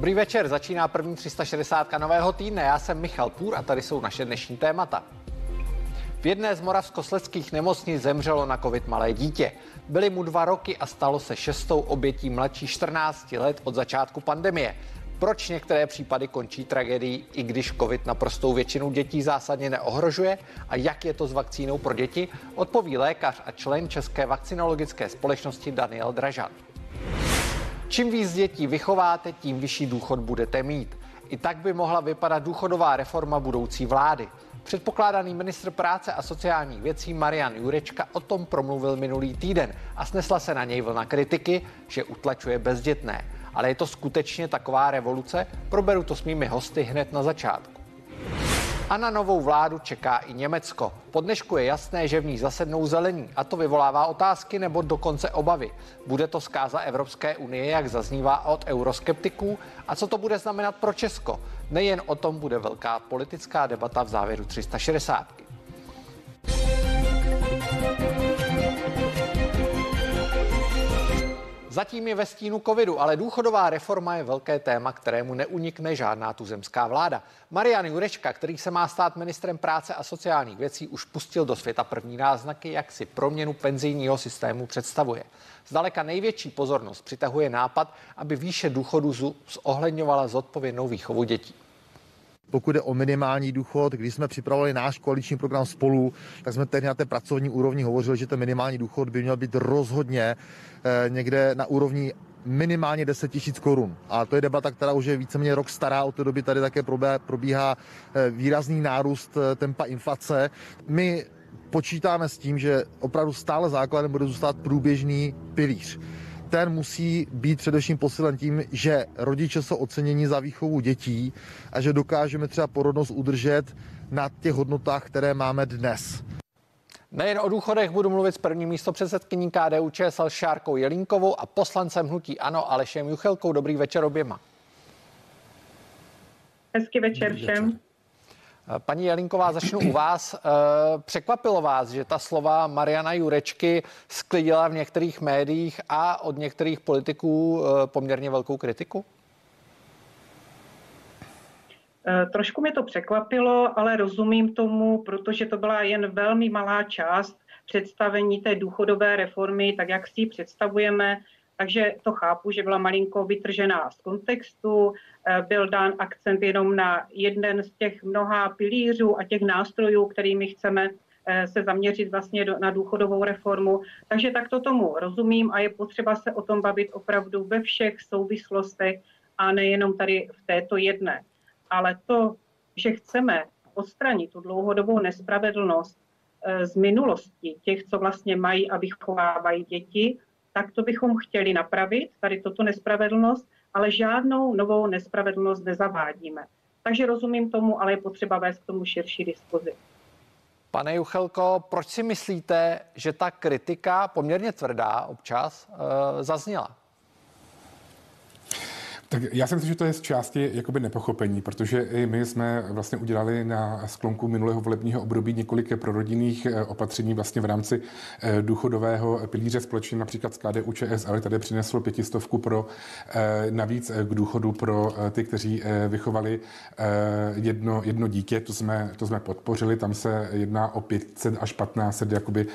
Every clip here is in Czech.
Dobrý večer, začíná první 360 nového týdne. Já jsem Michal Půr a tady jsou naše dnešní témata. V jedné z moravskoslezských nemocnic zemřelo na covid malé dítě. Byly mu 2 roky a stalo se 6. obětí mladší 14 let od začátku pandemie. Proč některé případy končí tragédií, i když covid naprostou většinu dětí zásadně neohrožuje, a jak je to s vakcínou pro děti, odpoví lékař a člen České vakcinologické společnosti Daniel Dražan. Čím víc dětí vychováte, tím vyšší důchod budete mít. I tak by mohla vypadat důchodová reforma budoucí vlády. Předpokládaný ministr práce a sociálních věcí Marian Jurečka o tom promluvil minulý týden a snesla se na něj vlna kritiky, že utlačuje bezdětné. Ale je to skutečně taková revoluce? Proberu to s mými hosty hned na začátku. A na novou vládu čeká i Německo. Po dnešku je jasné, že v ní zasednou zelení, a to vyvolává otázky nebo dokonce obavy. Bude to zkáza Evropské unie, jak zaznívá od euroskeptiků, a co to bude znamenat pro Česko? Nejen o tom bude velká politická debata v závěru 360. Zatím je ve stínu covidu, ale důchodová reforma je velké téma, kterému neunikne žádná tuzemská vláda. Marian Jurečka, který se má stát ministrem práce a sociálních věcí, už pustil do světa první náznaky, jak si proměnu penzijního systému představuje. Zdaleka největší pozornost přitahuje nápad, aby výše důchodu zohledňovala zodpovědnou výchovu dětí. Pokud jde o minimální důchod, když jsme připravovali náš koaliční program Spolu, tak jsme tehdy na té pracovní úrovni hovořili, že ten minimální důchod by měl být rozhodně někde na úrovni minimálně 10 000 korun. A to je debata, která už je víceméně rok stará, od té doby tady také probíhá výrazný nárůst tempa inflace. My počítáme s tím, že opravdu stále základem bude zůstat průběžný pilíř. Ten musí být především posílen tím, že rodiče jsou oceněni za výchovu dětí a že dokážeme třeba porodnost udržet na těch hodnotách, které máme dnes. Nejen o důchodech budu mluvit s první místopředsedkyní KDU ČSL Šárkou Jelínkovou a poslancem hnutí ANO Alešem Juchelkou. Dobrý večer oběma. Hezký večer všem. Paní Jelínková, začnu u vás. Překvapilo vás, že ta slova Mariana Jurečky sklidila v některých médiích a od některých politiků poměrně velkou kritiku? Trošku mě to překvapilo, ale rozumím tomu, protože to byla jen velmi malá část představení té důchodové reformy, tak jak si ji představujeme. Takže to chápu, že byla malinko vytržená z kontextu, byl dán akcent jenom na jeden z těch mnoha pilířů a těch nástrojů, kterými chceme se zaměřit vlastně na důchodovou reformu. Takže takto tomu rozumím a je potřeba se o tom bavit opravdu ve všech souvislostech a nejenom tady v této jedné. Ale to, že chceme odstranit tu dlouhodobou nespravedlnost z minulosti těch, co vlastně mají a vychovávají děti, tak to bychom chtěli napravit, tady toto nespravedlnost, ale žádnou novou nespravedlnost nezavádíme. Takže rozumím tomu, ale je potřeba vést k tomu širší diskuzi. Pane Juchelko, proč si myslíte, že ta kritika, poměrně tvrdá občas, zazněla? Tak já si myslím, že to je z části jakoby nepochopení, protože i my jsme vlastně udělali na sklonku minulého volebního období několik prorodinných opatření vlastně v rámci důchodového pilíře společně například s KDU ČSL. Tady přineslo 500 pro navíc k důchodu pro ty, kteří vychovali jedno dítě. To jsme podpořili. Tam se jedná o 500 až 1500 jakoby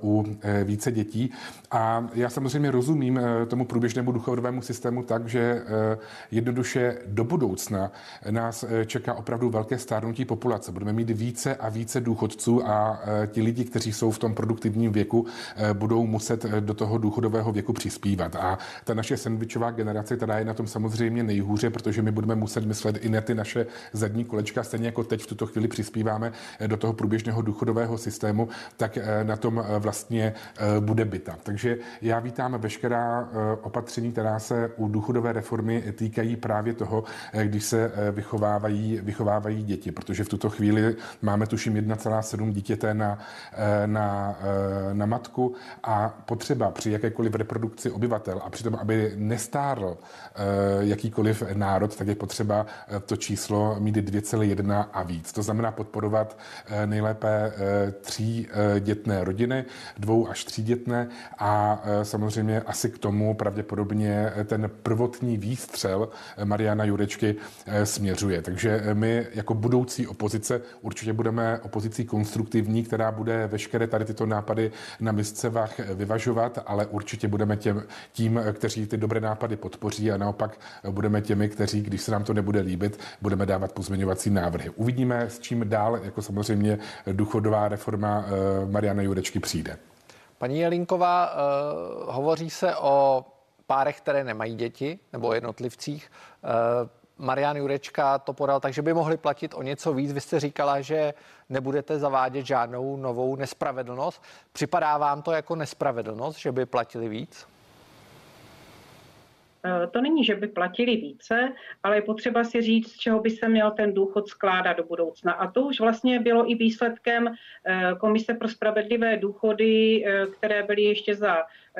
u více dětí. A já samozřejmě rozumím tomu průběžnému důchodovému systému tak, že jednoduše do budoucna nás čeká opravdu velké stárnutí populace. Budeme mít více a více důchodců a ti lidi, kteří jsou v tom produktivním věku, budou muset do toho důchodového věku přispívat. A ta naše sendvičová generace, která je na tom samozřejmě nejhůře, protože my budeme muset myslet i na ty naše zadní kolečka, stejně jako teď v tuto chvíli přispíváme do toho průběžného důchodového systému, tak na tom vlastně bude bita. Takže já vítám veškerá opatření, která se u důchodové reformy týkají právě toho, když se vychovávají děti, protože v tuto chvíli máme tuším 1,7 dítěte na matku a potřeba při jakékoliv reprodukci obyvatel a přitom, aby nestárl jakýkoliv národ, tak je potřeba to číslo mít 2,1 a víc. To znamená podporovat nejlépe 3 dětné rodiny, 2 až 3 dětné a samozřejmě asi k tomu pravděpodobně ten prvotní prvotní výstřel Mariana Jurečky směřuje. Takže my jako budoucí opozice určitě budeme opozicí konstruktivní, která bude veškeré tady tyto nápady na misce vah vyvažovat, ale určitě budeme tím, kteří ty dobré nápady podpoří, a naopak budeme těmi, kteří, když se nám to nebude líbit, budeme dávat pozměňovací návrhy. Uvidíme, s čím dál, jako samozřejmě důchodová reforma Mariana Jurečky přijde. Paní Jelínková, hovoří se o párech, které nemají děti, nebo o jednotlivcích. Marian Jurečka to podal, takže by mohli platit o něco víc. Vy jste říkala, že nebudete zavádět žádnou novou nespravedlnost. Připadá vám to jako nespravedlnost, že by platili víc? To není, že by platili více, ale je potřeba si říct, z čeho by se měl ten důchod skládat do budoucna. A to už vlastně bylo i výsledkem Komise pro spravedlivé důchody, které byly ještě za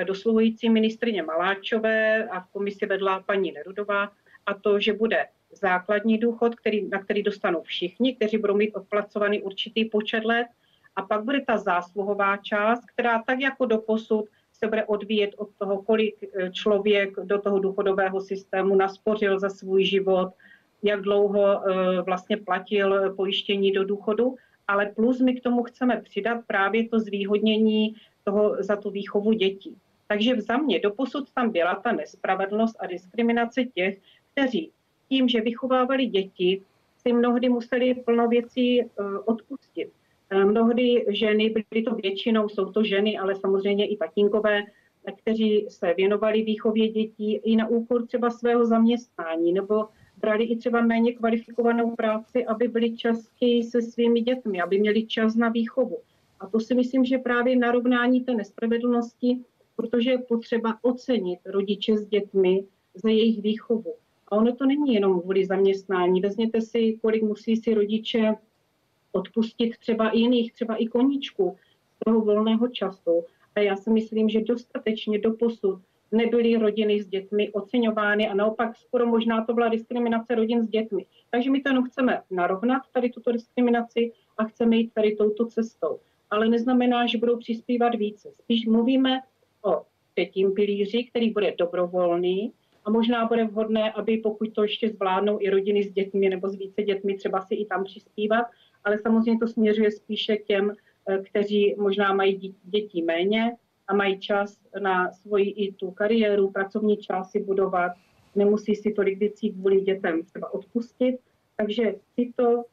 dosluhující ministryně Maláčové a v komisi vedla paní Nerudová, a to, že bude základní důchod, na který dostanou všichni, kteří budou mít odplacovaný určitý počet let, a pak bude ta zásluhová část, která tak jako doposud se bude odvíjet od toho, kolik člověk do toho důchodového systému naspořil za svůj život, jak dlouho vlastně platil pojištění do důchodu, ale plus my k tomu chceme přidat právě to zvýhodnění toho za tu výchovu dětí. Takže za mě doposud tam byla ta nespravedlnost a diskriminace těch, kteří tím, že vychovávali děti, si mnohdy museli plno věcí odpustit. Mnohdy ženy, byly to většinou, jsou to ženy, ale samozřejmě i tatínkové, kteří se věnovali výchově dětí i na úkor třeba svého zaměstnání, nebo brali i třeba méně kvalifikovanou práci, aby byli častěji se svými dětmi, aby měli čas na výchovu. A to si myslím, že právě narovnání té nespravedlnosti, protože je potřeba ocenit rodiče s dětmi za jejich výchovu. A ono to není jenom kvůli zaměstnání. Vezměte si, kolik musí si rodiče odpustit třeba jiných, třeba i koníčků toho volného času. A já si myslím, že dostatečně doposud nebyly rodiny s dětmi oceňovány a naopak skoro možná to byla diskriminace rodin s dětmi. Takže my to jenom chceme narovnat tady tuto diskriminaci a chceme jít tady touto cestou. Ale neznamená, že budou přispívat více. Spíš mluvíme o třetím pilíři, který bude dobrovolný a možná bude vhodné, aby pokud to ještě zvládnou i rodiny s dětmi nebo s více dětmi, třeba si i tam přispívat. Ale samozřejmě to směřuje spíše k těm, kteří možná mají děti méně a mají čas na svoji i tu kariéru, pracovní časy budovat, nemusí si tolik věcí kvůli dětem třeba odpustit. Takže tyto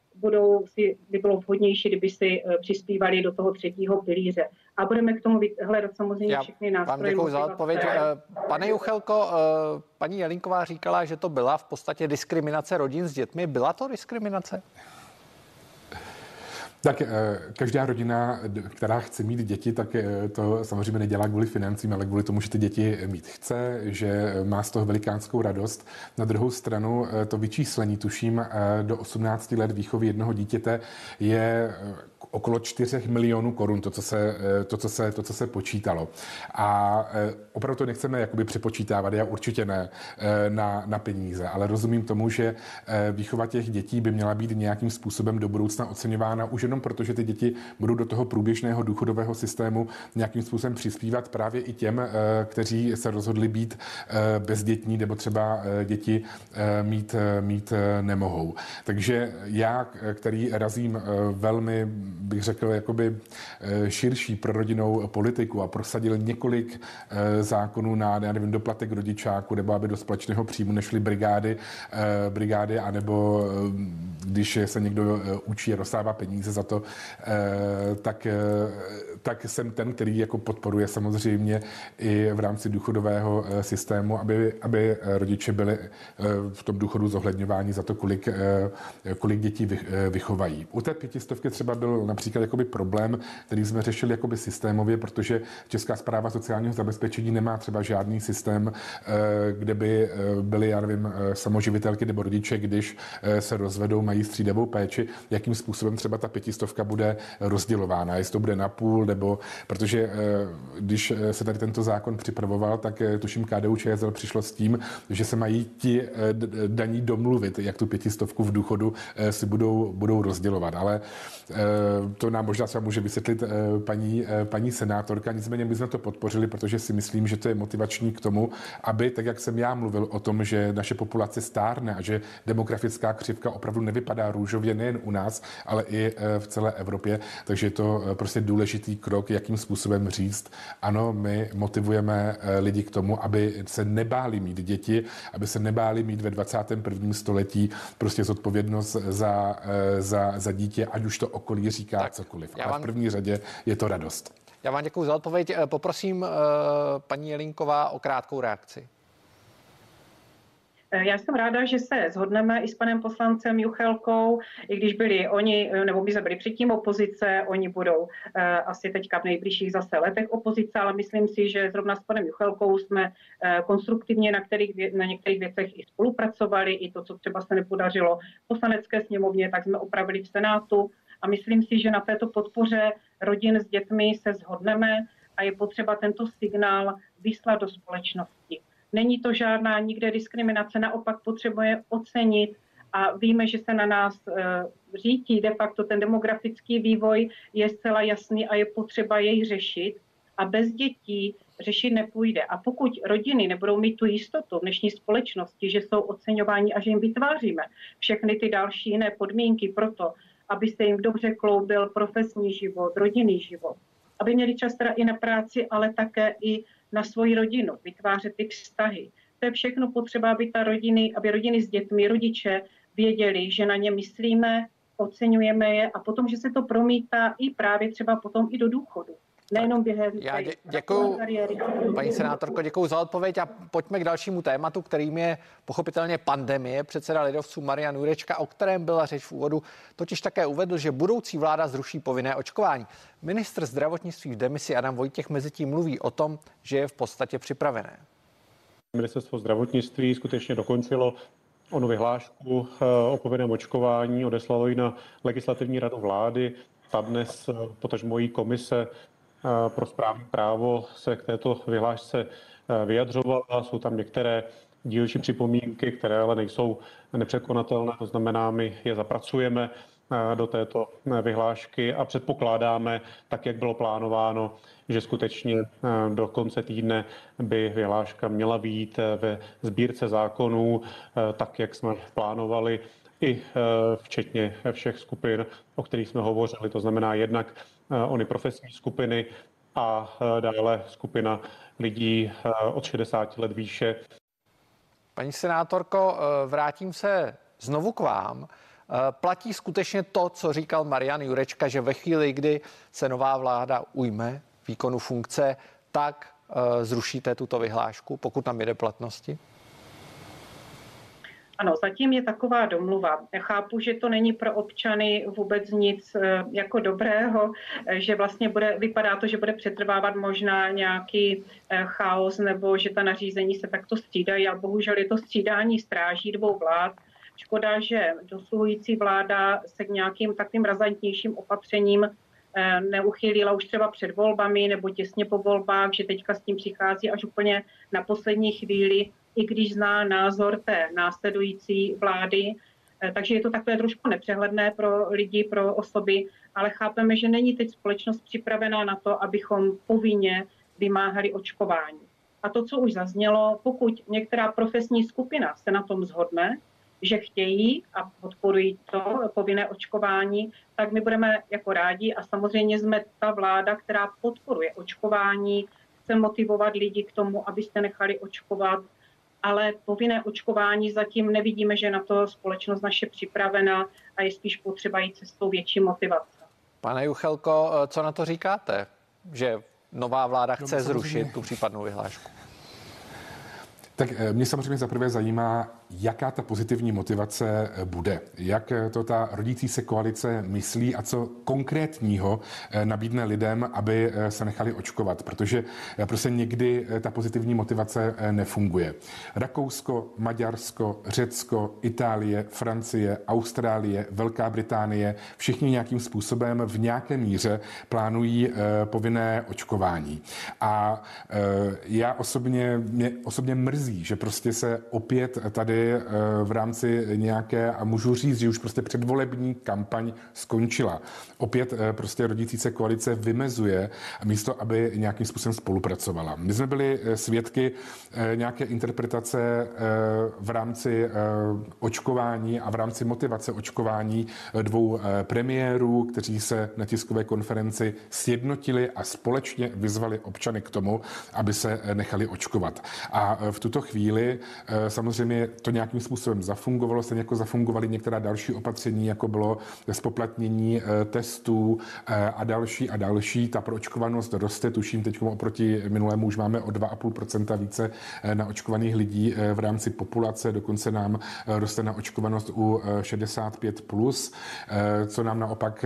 by bylo vhodnější, kdyby si přispívali do toho třetího pilíře. A budeme k tomu hledat samozřejmě všechny nástroje. Vám děkuji za odpověď. Pane Juchelko, paní Jelínková říkala, že to byla v podstatě diskriminace rodin s dětmi. Byla to diskriminace? Tak každá rodina, která chce mít děti, tak to samozřejmě nedělá kvůli financím, ale kvůli tomu, že ty děti mít chce, že má z toho velikánskou radost. Na druhou stranu to vyčíslení, tuším, do 18 let výchovy jednoho dítěte je okolo 4 milionů korun, to, co se počítalo. A opravdu to nechceme jakoby přepočítávat, já určitě ne, na peníze, ale rozumím tomu, že výchova těch dětí by měla být nějakým způsobem do budoucna oceňována už jenom proto, že ty děti budou do toho průběžného důchodového systému nějakým způsobem přispívat právě i těm, kteří se rozhodli být bezdětní nebo třeba děti mít nemohou. Takže já, který razím velmi, bych řekl, jakoby širší prorodinnou politiku a prosadil několik zákonů na, já nevím, doplatek rodičáku nebo aby do společného příjmu nešly brigády, anebo když se někdo učí a dostává peníze za to, tak jsem ten, který jako podporuje samozřejmě i v rámci důchodového systému, aby rodiče byli v tom důchodu zohledňováni za to, kolik dětí vychovají. U té 500 třeba byl například jakoby problém, který jsme řešili jakoby systémově, protože Česká správa sociálního zabezpečení nemá třeba žádný systém, kde by byly, já nevím, samoživitelky nebo rodiče, když se rozvedou, mají střídavou péči, jakým způsobem třeba ta 500 bude rozdělována, jestli to bude na půl nebo protože když se tady tento zákon připravoval, tak tuším KDU ČSL přišlo s tím, že se mají ti daní domluvit, jak tu 500 v důchodu si budou rozdělovat. Ale to nám možná se může vysvětlit paní senátorka. Nicméně my jsme to podpořili, protože si myslím, že to je motivační k tomu, aby, tak jak jsem já mluvil o tom, že naše populace stárne a že demografická křivka opravdu nevypadá růžově nejen u nás, ale i v celé Evropě. Takže je to prostě důležitý krok, jakým způsobem říct, ano, my motivujeme lidi k tomu, aby se nebáli mít děti, aby se nebáli mít ve 21. století prostě zodpovědnost za dítě, ať už to okolí říká tak, cokoliv. Ale v první řadě je to radost. Já vám děkuji za odpověď. Poprosím paní Jelínková o krátkou reakci. Já jsem ráda, že se shodneme i s panem poslancem Juchelkou, i když byli oni, nebo my jsme byli předtím opozice, oni budou asi teďka v nejbližších zase letech opozice, ale myslím si, že zrovna s panem Juchelkou jsme konstruktivně na některých věcech i spolupracovali, i to, co třeba se nepodařilo v Poslanecké sněmovně, tak jsme opravili v Senátu a myslím si, že na této podpoře rodin s dětmi se shodneme a je potřeba tento signál vyslat do společnosti. Není to žádná nikde diskriminace, naopak potřebuje ocenit a víme, že se na nás řítí de facto ten demografický vývoj je zcela jasný a je potřeba jej řešit a bez dětí řešit nepůjde. A pokud rodiny nebudou mít tu jistotu v dnešní společnosti, že jsou oceňováni a že jim vytváříme všechny ty další jiné podmínky pro to, aby se jim dobře kloubil profesní život, rodinný život, aby měli čas teda i na práci, ale také i na svoji rodinu, vytvářet ty vztahy. To je všechno potřeba, aby rodiny s dětmi, rodiče věděli, že na ně myslíme, oceňujeme je a potom, že se to promítá i právě třeba potom i do důchodu. Nejenom během kariéry. Paní senátorko, děkuji za odpověď a pojďme k dalšímu tématu, kterým je pochopitelně pandemie. Předseda lidovců Marian Jurečka, o kterém byla řeč v úvodu, totiž také uvedl, že budoucí vláda zruší povinné očkování. Ministr zdravotnictví v demisi Adam Vojtěch mezitím mluví o tom, že je v podstatě připravené. Ministerstvo zdravotnictví skutečně dokončilo onu vyhlášku o povinném očkování, odeslalo ji na legislativní radu vlády. Ta dnes, potažmo její komise pro správní právo se k této vyhlášce vyjadřovala. Jsou tam některé dílčí připomínky, které ale nejsou nepřekonatelné. To znamená, my je zapracujeme do této vyhlášky a předpokládáme, tak jak bylo plánováno, že skutečně do konce týdne by vyhláška měla být ve sbírce zákonů, tak jak jsme plánovali, i včetně všech skupin, o kterých jsme hovořili. To znamená jednak ony profesní skupiny a dále skupina lidí od 60 let výše. Paní senátorko, vrátím se znovu k vám. Platí skutečně to, co říkal Marian Jurečka, že ve chvíli, kdy se nová vláda ujme výkonu funkce, tak zrušíte tuto vyhlášku, pokud tam jede platnosti? Ano, zatím je taková domluva. Chápu, že to není pro občany vůbec nic jako dobrého, že vlastně vypadá to, že bude přetrvávat možná nějaký chaos nebo že ta nařízení se takto střídají a bohužel je to střídání stráží dvou vlád. Škoda, že dosluhující vláda se k nějakým takovým razantnějším opatřením neuchýlila už třeba před volbami nebo těsně po volbách, že teďka s tím přichází až úplně na poslední chvíli, i když zná názor té následující vlády. Takže je to takové trošku nepřehledné pro lidi, pro osoby, ale chápeme, že není teď společnost připravená na to, abychom povinně vymáhali očkování. A to, co už zaznělo, pokud některá profesní skupina se na tom shodne, že chtějí a podporují to povinné očkování, tak my budeme jako rádi a samozřejmě jsme ta vláda, která podporuje očkování, chce motivovat lidi k tomu, aby se nechali očkovat, ale povinné očkování zatím nevidíme, že na to společnost naše připravená a je spíš potřeba jít cestou větší motivace. Pane Juchelko, co na to říkáte, že nová vláda chce zrušit tu případnou vyhlášku? Tak mě samozřejmě zaprvé zajímá, jaká ta pozitivní motivace bude. Jak to ta rodící se koalice myslí a co konkrétního nabídne lidem, aby se nechali očkovat, protože prostě někdy ta pozitivní motivace nefunguje. Rakousko, Maďarsko, Řecko, Itálie, Francie, Austrálie, Velká Británie, všichni nějakým způsobem v nějaké míře plánují povinné očkování. A mě osobně mrzí, že prostě se opět tady v rámci nějaké, a můžu říct, že už prostě předvolební kampaň skončila. Opět prostě rodící se koalice vymezuje místo, aby nějakým způsobem spolupracovala. My jsme byli svědky nějaké interpretace v rámci očkování a v rámci motivace očkování dvou premiérů, kteří se na tiskové konferenci sjednotili a společně vyzvali občany k tomu, aby se nechali očkovat. A v tuto chvíli samozřejmě to nějakým způsobem zafungovalo, stejně jako zafungovaly některá další opatření, jako bylo zpoplatnění testů a další. Ta proočkovanost roste, tuším teď oproti minulému už máme o 2,5% více naočkovaných lidí v rámci populace, dokonce nám roste naočkovanost u 65+, co nám naopak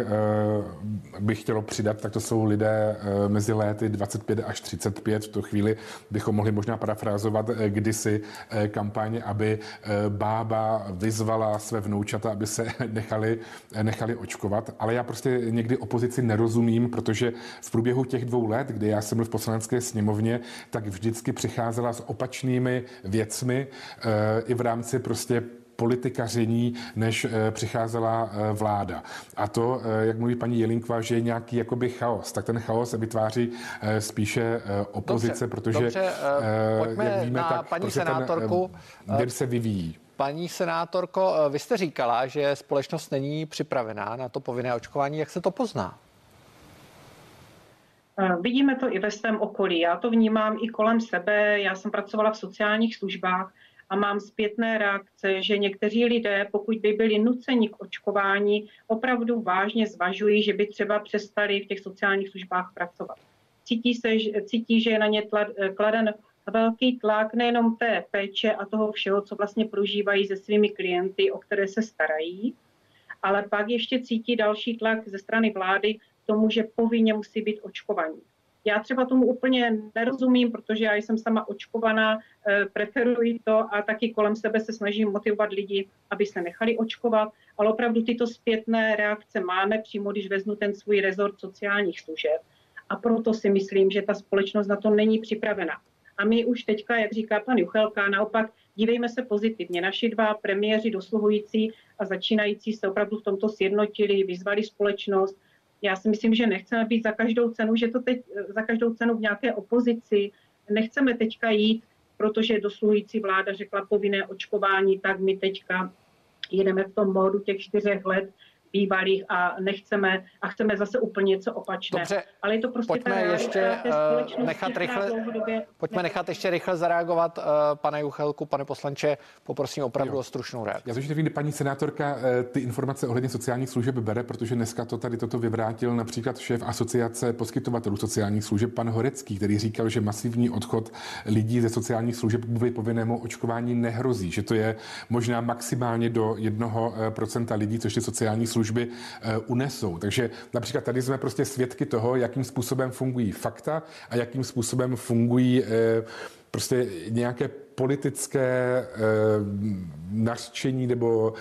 by chtělo přidat, tak to jsou lidé mezi léty 25 až 35, v tu chvíli bychom mohli možná parafrázovat kdysi kampaň, aby bába vyzvala své vnoučata, aby se nechali očkovat. Ale já prostě někdy opozici nerozumím, protože v průběhu těch 2 let, kdy já jsem byl v Poslanecké sněmovně, tak vždycky přicházela s opačnými věcmi i v rámci prostě politikaření, než přicházela vláda. A to, jak mluví paní Jelínková, že je nějaký jakoby chaos, tak ten chaos vytváří spíše opozice, dobře, pojďme jak víme, na tak paní prostě senátorku, ten se vyvíjí. Paní senátorko, vy jste říkala, že společnost není připravená na to povinné očkování. Jak se to pozná? Vidíme to i ve svém okolí. Já to vnímám i kolem sebe. Já jsem pracovala v sociálních službách a mám zpětné reakce, že někteří lidé, pokud by byli nuceni k očkování, opravdu vážně zvažují, že by třeba přestali v těch sociálních službách pracovat. Cítí, že je na ně kladen velký tlak nejenom té péče a toho všeho, co vlastně prožívají se svými klienty, o které se starají, ale pak ještě cítí další tlak ze strany vlády k tomu, že povinně musí být očkovaní. Já třeba tomu úplně nerozumím, protože já jsem sama očkovaná, preferuji to a taky kolem sebe se snažím motivovat lidi, aby se nechali očkovat, ale opravdu tyto zpětné reakce máme přímo, když vezmu ten svůj rezort sociálních služeb. A proto si myslím, že ta společnost na to není připravena. A my už teďka, jak říká pan Juchelka, naopak dívejme se pozitivně. Naši 2 premiéři dosluhující a začínající se opravdu v tomto sjednotili, vyzvali společnost. Já si myslím, že nechceme být za každou cenu, že to teď za každou cenu v nějaké opozici. Nechceme teďka jít, protože dosluhující vláda řekla povinné očkování, tak my teďka jedeme v tom módu těch 4 let bývalých a nechceme a chceme zase úplně něco opačné. Dobře, ale je to prostě pojďme nechat ještě rychle zareagovat, pane Juchelku, pane poslanče, poprosím opravdu o stručnou reakci. Já to ještě nevím, paní senátorka ty informace ohledně sociálních služeb bere, protože dneska to tady toto vyvrátil například šéf asociace poskytovatelů sociálních služeb pan Horecký, který říkal, že masivní odchod lidí ze sociálních služeb kvůli povinnému očkování nehrozí, že to je možná maximálně do 1% lidí, což je sociální služby unesou. Takže například tady jsme prostě svědky toho, jakým způsobem fungují fakta a jakým způsobem fungují prostě nějaké politické nařčení nebo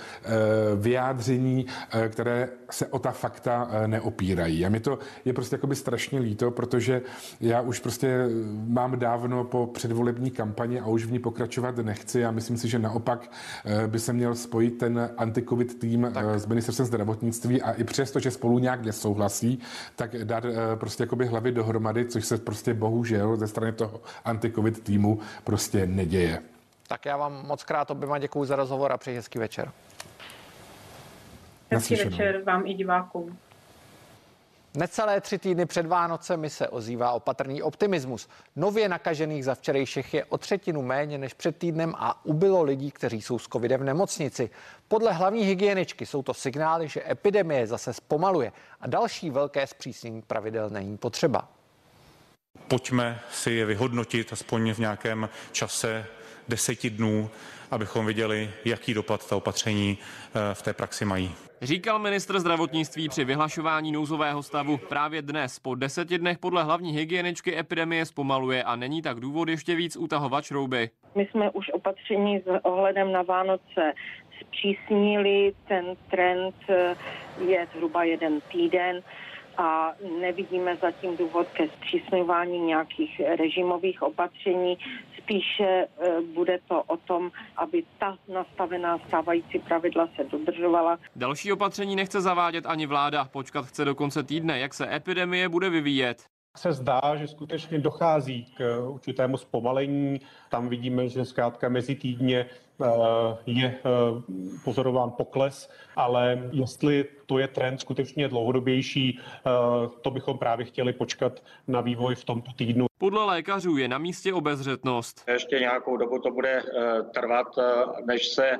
vyjádření, které se o ta fakta neopírají. A mi to je prostě jakoby strašně líto, protože já už prostě mám dávno po předvolební kampani a už v ní pokračovat nechci a myslím si, že naopak by se měl spojit ten anti-covid tým s ministerstvem zdravotnictví a i přesto, že spolu nějak nesouhlasí, tak dát prostě jakoby hlavy dohromady, což se prostě bohužel ze strany toho anti-covid týmu prostě neděje. Tak já vám moc krát oběma děkuju za rozhovor a přeji hezký večer. Hezký večer vám i divákům. Necelé 3 týdny před Vánocemi se ozývá opatrný optimismus. Nově nakažených za včerejších je o 1/3 méně než před týdnem a ubylo lidí, kteří jsou s covidem v nemocnici. Podle hlavní hygieničky jsou to signály, že epidemie zase zpomaluje a další velké zpřísnění pravidel není potřeba. Pojďme si je vyhodnotit aspoň v nějakém čase 10 dnů, abychom viděli, jaký dopad ta opatření v té praxi mají. Říkal ministr zdravotnictví při vyhlašování nouzového stavu. Právě dnes, po 10 dnech, podle hlavní hygieničky epidemie zpomaluje a není tak důvod ještě víc utahovat šrouby. My jsme už opatření s ohledem na Vánoce zpřísnili, ten trend je zhruba 1 týden a nevidíme zatím důvod ke zpřísňování nějakých režimových opatření. Spíše bude to o tom, aby ta nastavená stávající pravidla se dodržovala. Další opatření nechce zavádět ani vláda. Počkat chce do konce týdne, jak se epidemie bude vyvíjet. Se zdá, že skutečně dochází k určitému zpomalení. Tam vidíme, že zkrátka mezi týdně je pozorován pokles, ale jestli to je trend skutečně dlouhodobější, to bychom právě chtěli počkat na vývoj v tomto týdnu. Podle lékařů je na místě obezřetnost. Ještě nějakou dobu to bude trvat, než se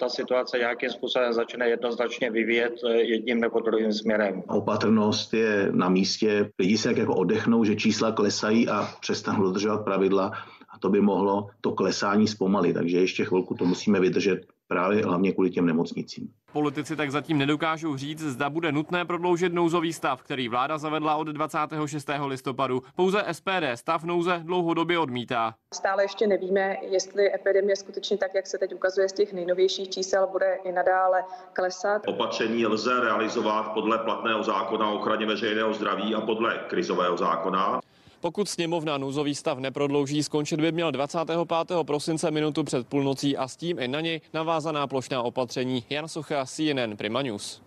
ta situace nějakým způsobem začne jednoznačně vyvíjet jedním nebo druhým směrem. Opatrnost je na místě. Lidi se jako oddechnou, že čísla klesají a přestanou dodržovat pravidla. A to by mohlo to klesání zpomalit, takže ještě chvilku to musíme vydržet právě hlavně kvůli těm nemocnicím. Politici tak zatím nedokážou říct, zda bude nutné prodloužit nouzový stav, který vláda zavedla od 26. listopadu. Pouze SPD stav nouze dlouhodobě odmítá. Stále ještě nevíme, jestli epidemie skutečně tak, jak se teď ukazuje z těch nejnovějších čísel, bude i nadále klesat. Opatření lze realizovat podle platného zákona o ochraně veřejného zdraví a podle krizového zákona. Pokud sněmovna nouzový stav neprodlouží, skončit by měl 25. prosince minutu před půlnocí a s tím i na něj navázaná plošná opatření. Jan Socha, CNN Prima News.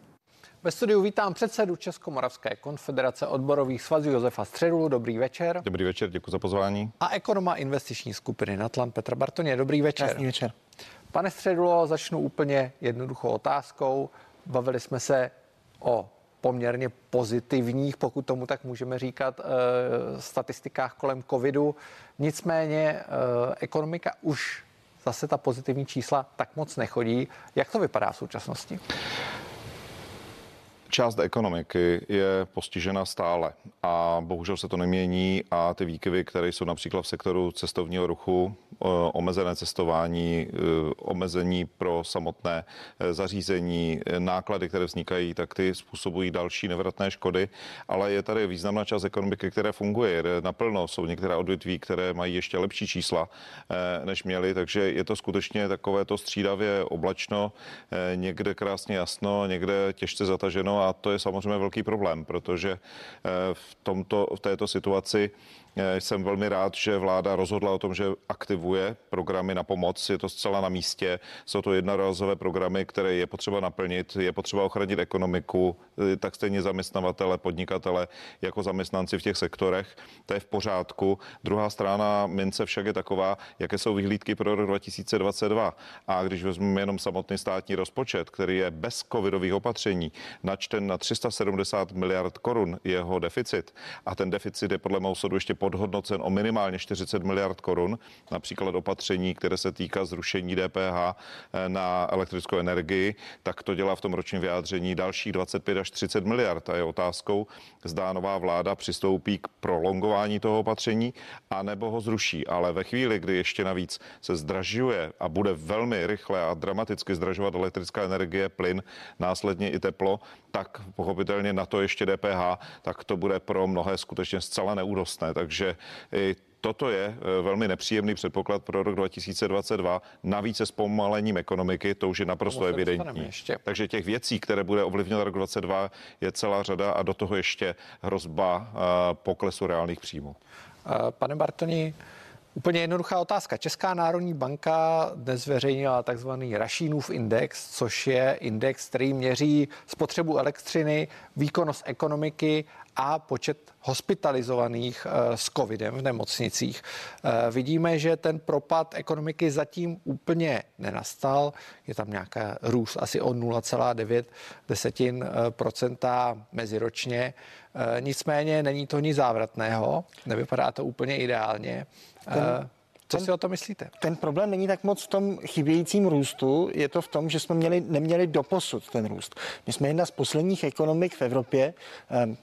Ve studiu vítám předsedu Českomoravské konfederace odborových svazů Josefa Středulu. Dobrý večer. Dobrý večer, děkuji za pozvání. A ekonoma investiční skupiny Natland Petra Bartoně. Dobrý večer. Krásný večer. Pane Středulo, začnu úplně jednoduchou otázkou. Bavili jsme se o poměrně pozitivních, pokud tomu tak můžeme říkat, statistikách kolem covidu. Nicméně ekonomika už zase ta pozitivní čísla tak moc nechodí. Jak to vypadá v současnosti? Část ekonomiky je postižena stále a bohužel se to nemění a ty výkyvy, které jsou například v sektoru cestovního ruchu, omezené cestování, omezení pro samotné zařízení, náklady, které vznikají, tak ty způsobují další nevratné škody, ale je tady významná část ekonomiky, která funguje naplno. Jsou některá odvětví, které mají ještě lepší čísla, než měly, takže je to skutečně takové to střídavě oblačno, někde krásně jasno, někde těžce zataženo. A to je samozřejmě velký problém, protože v této situaci jsem velmi rád, že vláda rozhodla o tom, že aktivuje programy na pomoc. Je to zcela na místě. Jsou to jednorázové programy, které je potřeba naplnit, je potřeba ochránit ekonomiku, tak stejně zaměstnavatele, podnikatele jako zaměstnanci v těch sektorech. To je v pořádku. Druhá strana mince však je taková, jaké jsou vyhlídky pro rok 2022. A když vezmeme jenom samotný státní rozpočet, který je bez covidových opatření, načten na 370 miliard korun jeho deficit. A ten deficit je podle mého soudu ještě podhodnocen o minimálně 40 miliard korun, například opatření, které se týká zrušení DPH na elektrickou energii, tak to dělá v tom ročním vyjádření další 25 až 30 miliard. A je otázkou, zda nová vláda přistoupí k prolongování toho opatření, anebo ho zruší. Ale ve chvíli, kdy ještě navíc se zdražuje a bude velmi rychle a dramaticky zdražovat elektrická energie, plyn, následně i teplo, tak pochopitelně na to ještě DPH, tak to bude pro mnohé skutečně zcela neúnosné. Takže toto je velmi nepříjemný předpoklad pro rok 2022. Navíc se zpomalením ekonomiky, to už je naprosto evidentní. Takže těch věcí, které bude ovlivňovat rok 2022, je celá řada a do toho ještě hrozba poklesu reálných příjmů. Pane Bartoni, úplně jednoduchá otázka. Česká národní banka dnes zveřejnila takzvaný Rašínův index, což je index, který měří spotřebu elektřiny, výkonnost ekonomiky a počet hospitalizovaných s covidem v nemocnicích. Vidíme, že ten propad ekonomiky zatím úplně nenastal. Je tam nějaká růst asi o 0,9% meziročně. Nicméně není to nic závratného, nevypadá to úplně ideálně. Ten Co si o to myslíte? Ten problém není tak moc v tom chybějícím růstu, je to v tom, že jsme neměli doposud ten růst. My jsme jedna z posledních ekonomik v Evropě,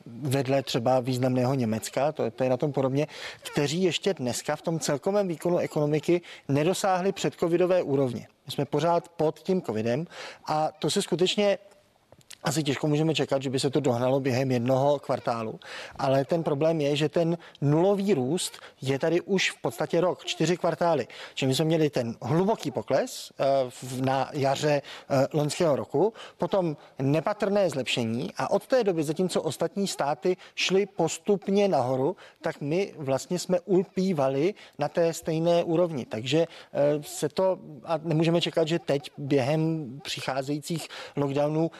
vedle třeba významného Německa, to je na tom podobně, kteří ještě dneska v tom celkovém výkonu ekonomiky nedosáhli předcovidové úrovně. My jsme pořád pod tím covidem a to se skutečně asi těžko můžeme čekat, že by se to dohnalo během jednoho kvartálu, ale ten problém je, že ten nulový růst je tady už v podstatě rok, 4 kvartály. Čili my jsme měli ten hluboký pokles na jaře loňského roku, potom nepatrné zlepšení a od té doby, zatímco ostatní státy šly postupně nahoru, tak my vlastně jsme ulpívali na té stejné úrovni. Takže se to, a nemůžeme čekat, že teď během přicházejících lockdownů,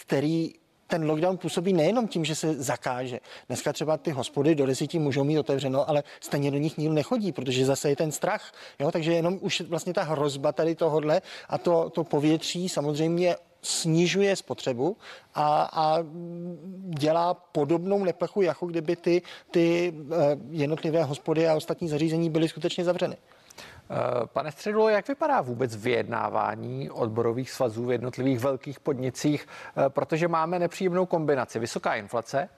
který ten lockdown působí nejenom tím, že se zakáže. Dneska třeba ty hospody do 10 můžou mít otevřeno, ale stejně do nich nikdo nechodí, protože zase je ten strach. Jo? Takže jenom už vlastně ta hrozba tady tohodle a to povětří samozřejmě snižuje spotřebu a dělá podobnou neplechu, jako kdyby ty jednotlivé hospody a ostatní zařízení byly skutečně zavřeny. Pane Středulo, jak vypadá vůbec vyjednávání odborových svazů v jednotlivých velkých podnicích, protože máme nepříjemnou kombinaci vysoká inflace,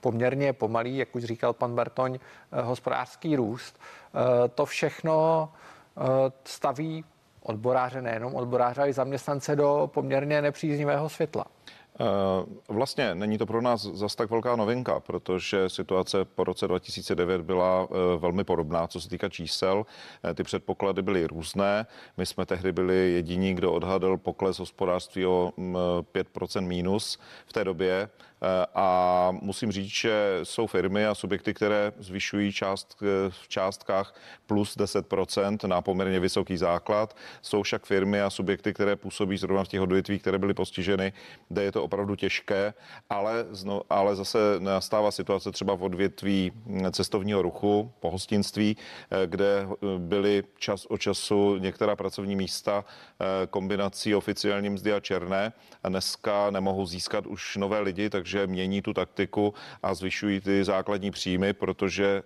poměrně pomalý, jak už říkal pan Bartoň, hospodářský růst. To všechno staví odboráře, nejenom odboráře, ale i zaměstnance do poměrně nepříznivého světla. Vlastně není to pro nás zas tak velká novinka, protože situace po roce 2009 byla velmi podobná, co se týká čísel. Ty předpoklady byly různé. My jsme tehdy byli jediní, kdo odhadl pokles hospodářství o 5% mínus v té době. A musím říct, že jsou firmy a subjekty, které zvyšují v částkách plus 10% na poměrně vysoký základ. Jsou však firmy a subjekty, které působí zrovna v těch odvětví, které byly postiženy, kde je to opravdu těžké, ale zase nastává situace třeba v odvětví cestovního ruchu, pohostinství, kde byly čas od času některá pracovní místa kombinací oficiální mzdy a černé a dneska nemohou získat už nové lidi, takže mění tu taktiku a zvyšují ty základní příjmy, protože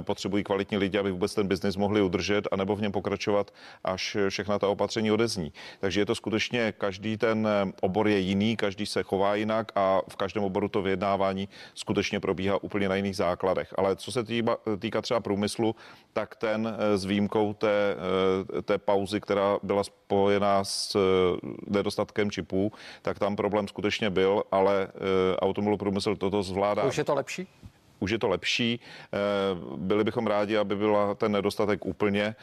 potřebují kvalitní lidi, aby vůbec ten biznis mohli udržet anebo v něm pokračovat, až všechna ta opatření odezní. Takže je to skutečně, každý ten obor je jiný, každý se chová jinak a v každém oboru to vyjednávání skutečně probíhá úplně na jiných základech. Ale co se týká třeba průmyslu, tak ten s výjimkou té pauzy, která byla spojená s nedostatkem čipů, tak tam problém skutečně byl, ale automobilový průmysl toto zvládá. Už je to lepší? Už je to lepší. Byli bychom rádi, aby byl ten nedostatek úplně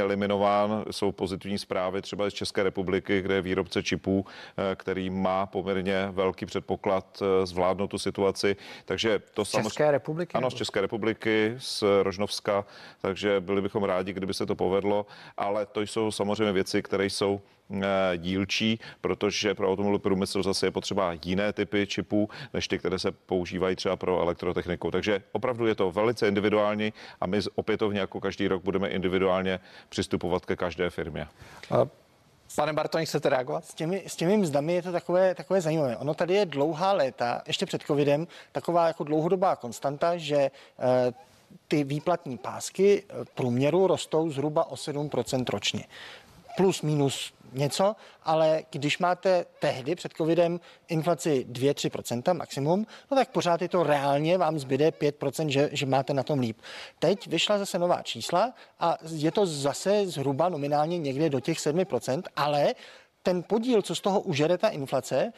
eliminován. Jsou pozitivní zprávy třeba z České republiky, kde je výrobce čipů, který má poměrně velký předpoklad zvládnout tu situaci. Takže to samozřejmě. České republiky? Ano, z České republiky, z Rožnovska. Takže byli bychom rádi, kdyby se to povedlo, ale to jsou samozřejmě věci, které jsou dílčí, protože pro automobilový průmysl zase je potřeba jiné typy čipů, než ty, které se používají třeba pro elektrotechniku. Takže opravdu je to velice individuální a my opětovně jako každý rok budeme individuálně přistupovat ke každé firmě. Pane Bartoň, chcete reagovat? S těmi mzdami je to takové zajímavé. Ono tady je dlouhá léta, ještě před covidem, taková jako dlouhodobá konstanta, že ty výplatní pásky průměru rostou zhruba o 7% ročně. Plus, minus něco, ale když máte tehdy před covidem inflaci 2-3% maximum, no tak pořád je to reálně, vám zbyde 5%, že máte na tom líp. Teď vyšla zase nová čísla a je to zase zhruba nominálně někde do těch 7%, ale ten podíl, co z toho užere ta inflace,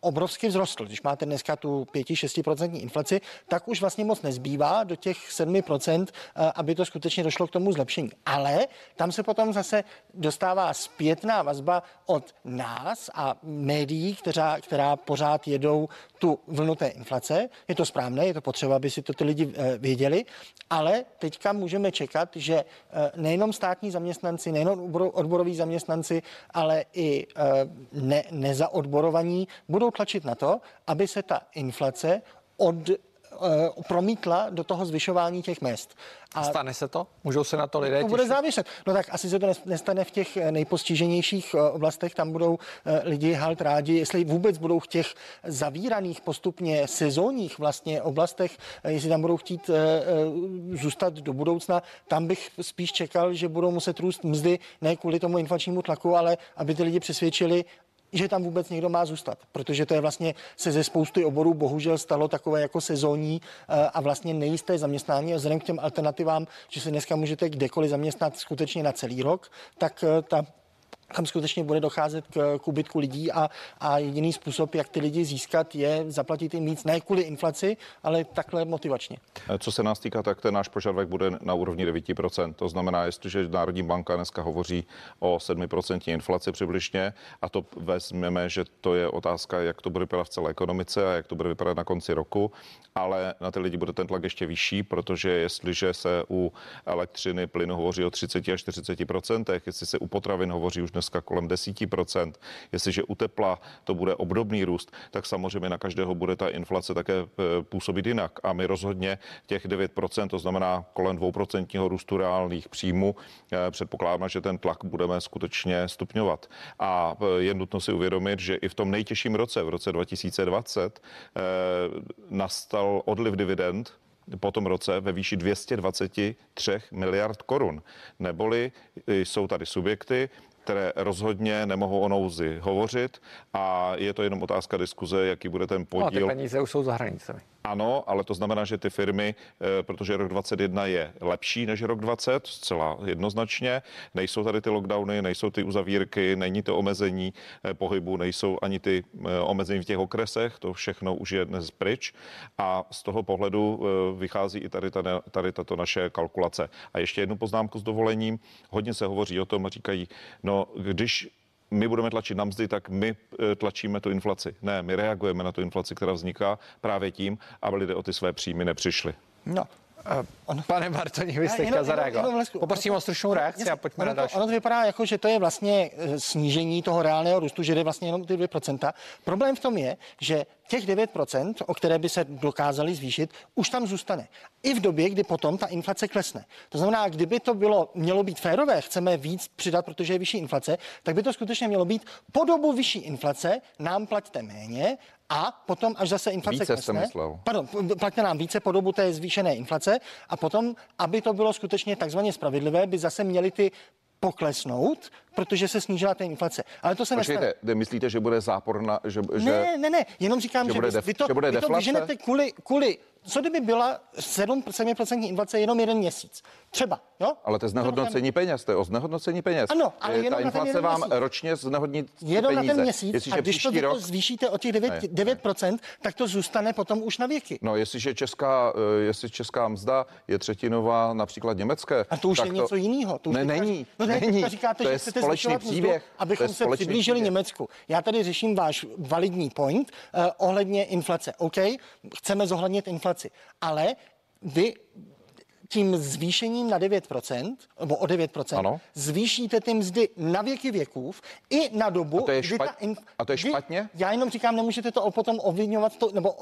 obrovsky vzrostl. Když máte dneska tu 5-6% inflaci, tak už vlastně moc nezbývá do těch 7%, aby to skutečně došlo k tomu zlepšení. Ale tam se potom zase dostává zpětná vazba od nás a médií, která pořád jedou tu vlnu té inflace. Je to správné, je to potřeba, aby si to ty lidi věděli, ale teďka můžeme čekat, že nejenom státní zaměstnanci, nejenom odboroví zaměstnanci, ale i nezaodborovaní budou tlačit na to, aby se ta inflace od promítla do toho zvyšování těch mezd. A stane se to? Můžou se na to lidé těšit? To bude záviset. No tak asi se to nestane v těch nejpostiženějších oblastech, tam budou lidi halt rádi, jestli vůbec budou v těch zavíraných postupně sezónních vlastně oblastech, jestli tam budou chtít zůstat do budoucna, tam bych spíš čekal, že budou muset růst mzdy ne kvůli tomu inflačnímu tlaku, ale aby ty lidi přesvědčili, že tam vůbec někdo má zůstat, protože to je vlastně se ze spousty oborů bohužel stalo takové jako sezónní a vlastně nejisté zaměstnání. A vzhledem k těm alternativám, že se dneska můžete kdekoliv zaměstnat skutečně na celý rok, tak tam skutečně bude docházet k úbytku lidí a jediný způsob, jak ty lidi získat, je zaplatit jim víc, ne kvůli inflaci, ale takhle motivačně. Co se nás týká, tak ten náš požadavek bude na úrovni 9%. To znamená, jestliže Národní banka dneska hovoří o 7% inflaci přibližně, a to vezmeme, že to je otázka, jak to bude vypadat v celé ekonomice a jak to bude vypadat na konci roku, ale na ty lidi bude ten tlak ještě vyšší, protože jestliže se u elektřiny, plynu hovoří o 30 až 40%, jestli se u potravin hovoří už dneska kolem 10%, jestliže u tepla to bude obdobný růst, tak samozřejmě na každého bude ta inflace také působit jinak. A my rozhodně těch 9%, to znamená kolem 2% růstu reálných příjmů, předpokládám, že ten tlak budeme skutečně stupňovat. A je nutno si uvědomit, že i v tom nejtěžším roce, v roce 2020, nastal odliv dividend po tom roce ve výši 223 miliard korun. Neboli jsou tady subjekty, které rozhodně nemohou o nouzi hovořit a je to jenom otázka diskuze, jaký bude ten podíl. No, ty peníze už jsou za hranicemi. Ano, ale to znamená, že ty firmy, protože rok 21 je lepší než rok 20, zcela jednoznačně, nejsou tady ty lockdowny, nejsou ty uzavírky, není to omezení pohybu, nejsou ani ty omezení v těch okresech, to všechno už je dnes pryč a z toho pohledu vychází i tady tato naše kalkulace. A ještě jednu poznámku s dovolením, hodně se hovoří o tom a říkají, no když my budeme tlačit na mzdy, tak my tlačíme tu inflaci. Ne, my reagujeme na tu inflaci, která vzniká právě tím, aby lidé o ty své příjmy nepřišli. No. Pane Bartoň, vy jste chtěl zareagovat. Poprosím o stručnou reakci a pojďme na další. Ono to vypadá jako, že to je vlastně snížení toho reálného růstu, že jde vlastně jenom ty 2%. Problém v tom je, že těch 9%, o které by se dokázali zvýšit, už tam zůstane. I v době, kdy potom ta inflace klesne. To znamená, kdyby to mělo být férové, chceme víc přidat, protože je vyšší inflace, tak by to skutečně mělo být po dobu vyšší inflace, nám plaťte méně a potom, až zase inflace více klesne, plaťte nám více po dobu té zvýšené inflace a potom, aby to bylo skutečně takzvaně spravedlivé, by zase měli ty poklesnout, protože se snížila ta inflace. Ale to se nestane. Myslíte, že bude záporná, že Ne, jenom říkám, že vy to vyženete kvůli co kdyby byla 7% inflace jenom jeden měsíc? Třeba, jo? Ale to je znehodnocení peněz, to je o znehodnocení peněz. Ano, ale jenom ta inflace vám měsíc. Ročně znehodní jenom peníze. Na ten měsíc, jestliže a když to rok zvýšíte o těch 9%, tak to zůstane potom už na věky. No, jestli česká mzda je třetinová například německé. A to už je něco jiného. Není, není. Říkáte, že chcete zvyšovat mzdu, abychom se přiblížili Německu. Já tady řeším váš validní point ohledně inflace. OK, chceme zohlednit inflaci. Ale vy tím zvýšením na 9%, nebo o 9%, ano. Zvýšíte ty mzdy na věky věkův i na dobu, a to je špatně? Já jenom říkám, nemůžete to potom ovlivňovat, nebo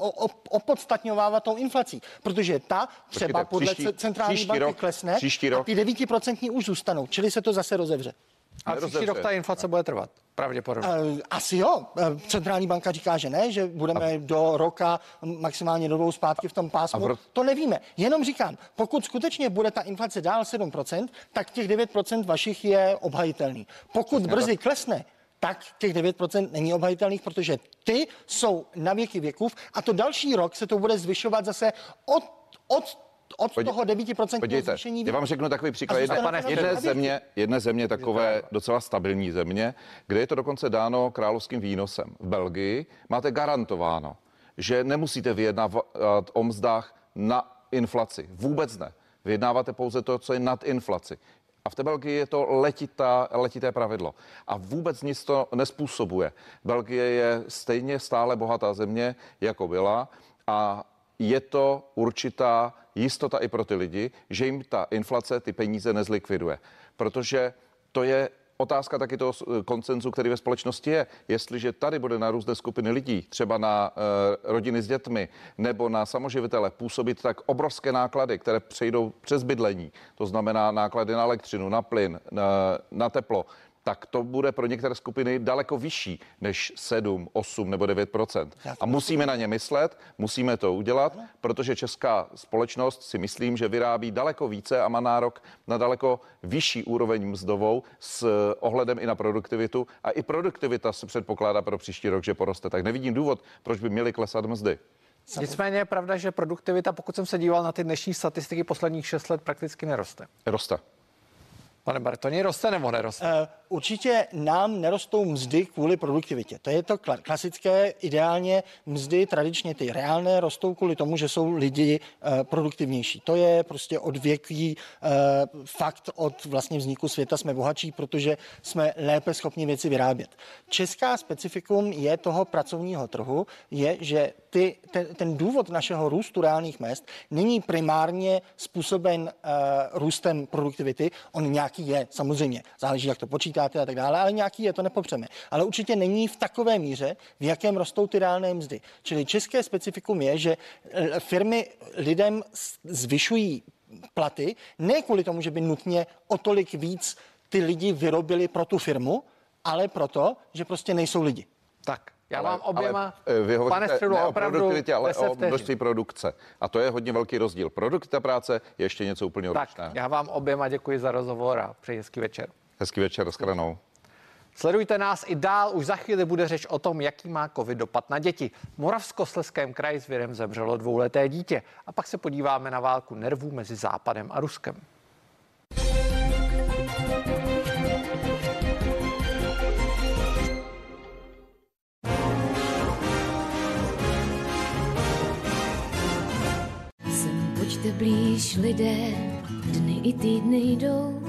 opodstatňovávat tou inflací, protože ta třeba podle centrální banky klesne a ty 9% už zůstanou, čili se to zase rozevře. A příští rok ta inflace bude trvat, pravděpodobně. Asi jo. Centrální banka říká, že ne, že budeme do roka, maximálně do dvou zpátky v tom pásmu. To nevíme. Jenom říkám, pokud skutečně bude ta inflace dál 7%, tak těch 9% vašich je obhajitelný. Pokud brzy klesne, tak těch 9% není obhajitelných, protože ty jsou na věky věkův a to další rok se to bude zvyšovat zase od toho 9% zvýšení. Já vám řeknu takový příklad. Jedné země, takové docela stabilní země, kde je to dokonce dáno královským výnosem. V Belgii máte garantováno, že nemusíte vyjednávat o mzdách na inflaci. Vůbec ne. Vyjednáváte pouze to, co je nad inflaci. A v té Belgii je to letité pravidlo. A vůbec nic to nespůsobuje. Belgie je stejně stále bohatá země, jako byla. A je to určitá jistota i pro ty lidi, že jim ta inflace ty peníze nezlikviduje, protože to je otázka taky toho konsenzu, který ve společnosti je, jestliže tady bude na různé skupiny lidí, třeba na rodiny s dětmi nebo na samoživitele působit tak obrovské náklady, které přejdou přes bydlení, to znamená náklady na elektřinu, na plyn, na teplo, tak to bude pro některé skupiny daleko vyšší než 7, 8 nebo 9%. A musíme na ně myslet, musíme to udělat, protože česká společnost si myslím, že vyrábí daleko více a má nárok na daleko vyšší úroveň mzdovou s ohledem i na produktivitu. A i produktivita se předpokládá pro příští rok, že poroste. Tak nevidím důvod, proč by měly klesat mzdy. Nicméně je pravda, že produktivita, pokud jsem se díval na ty dnešní statistiky posledních 6 let, prakticky neroste. Roste. Pane Bartoni, roste nebo neroste? Určitě nám nerostou mzdy kvůli produktivitě. To je to klasické, ideálně mzdy tradičně ty reálné rostou kvůli tomu, že jsou lidi produktivnější. To je prostě odvěký fakt od vlastně vzniku světa. Jsme bohatší, protože jsme lépe schopni věci vyrábět. Česká specifikum je toho pracovního trhu, je, že ten důvod našeho růstu reálných mezd není primárně způsoben růstem produktivity. On nějaký je, samozřejmě. Záleží, jak to počítáte a tak dále, ale nějaký je, to nepopřeme. Ale určitě není v takové míře, v jakém rostou ty reálné mzdy. Čili české specifikum je, že firmy lidem zvyšují platy, ne kvůli tomu, že by nutně o tolik víc ty lidi vyrobili pro tu firmu, ale proto, že prostě nejsou lidi. Tak. Já vám oběma, pane Středulo, ne o produktivitě, ale o množství produkce. A to je hodně velký rozdíl. Produktivita práce je ještě něco úplně odlišného. Tak, já vám oběma děkuji za rozhovor a přeji hezký večer. Hezký večer, shledanou. Sledujte nás i dál, už za chvíli bude řeč o tom, jaký má covid dopad na děti. V Moravskoslezském kraji s virem zemřelo 2leté dítě. A pak se podíváme na válku nervů mezi Západem a Ruskem. Blíž lidé, dny i týdny jdou,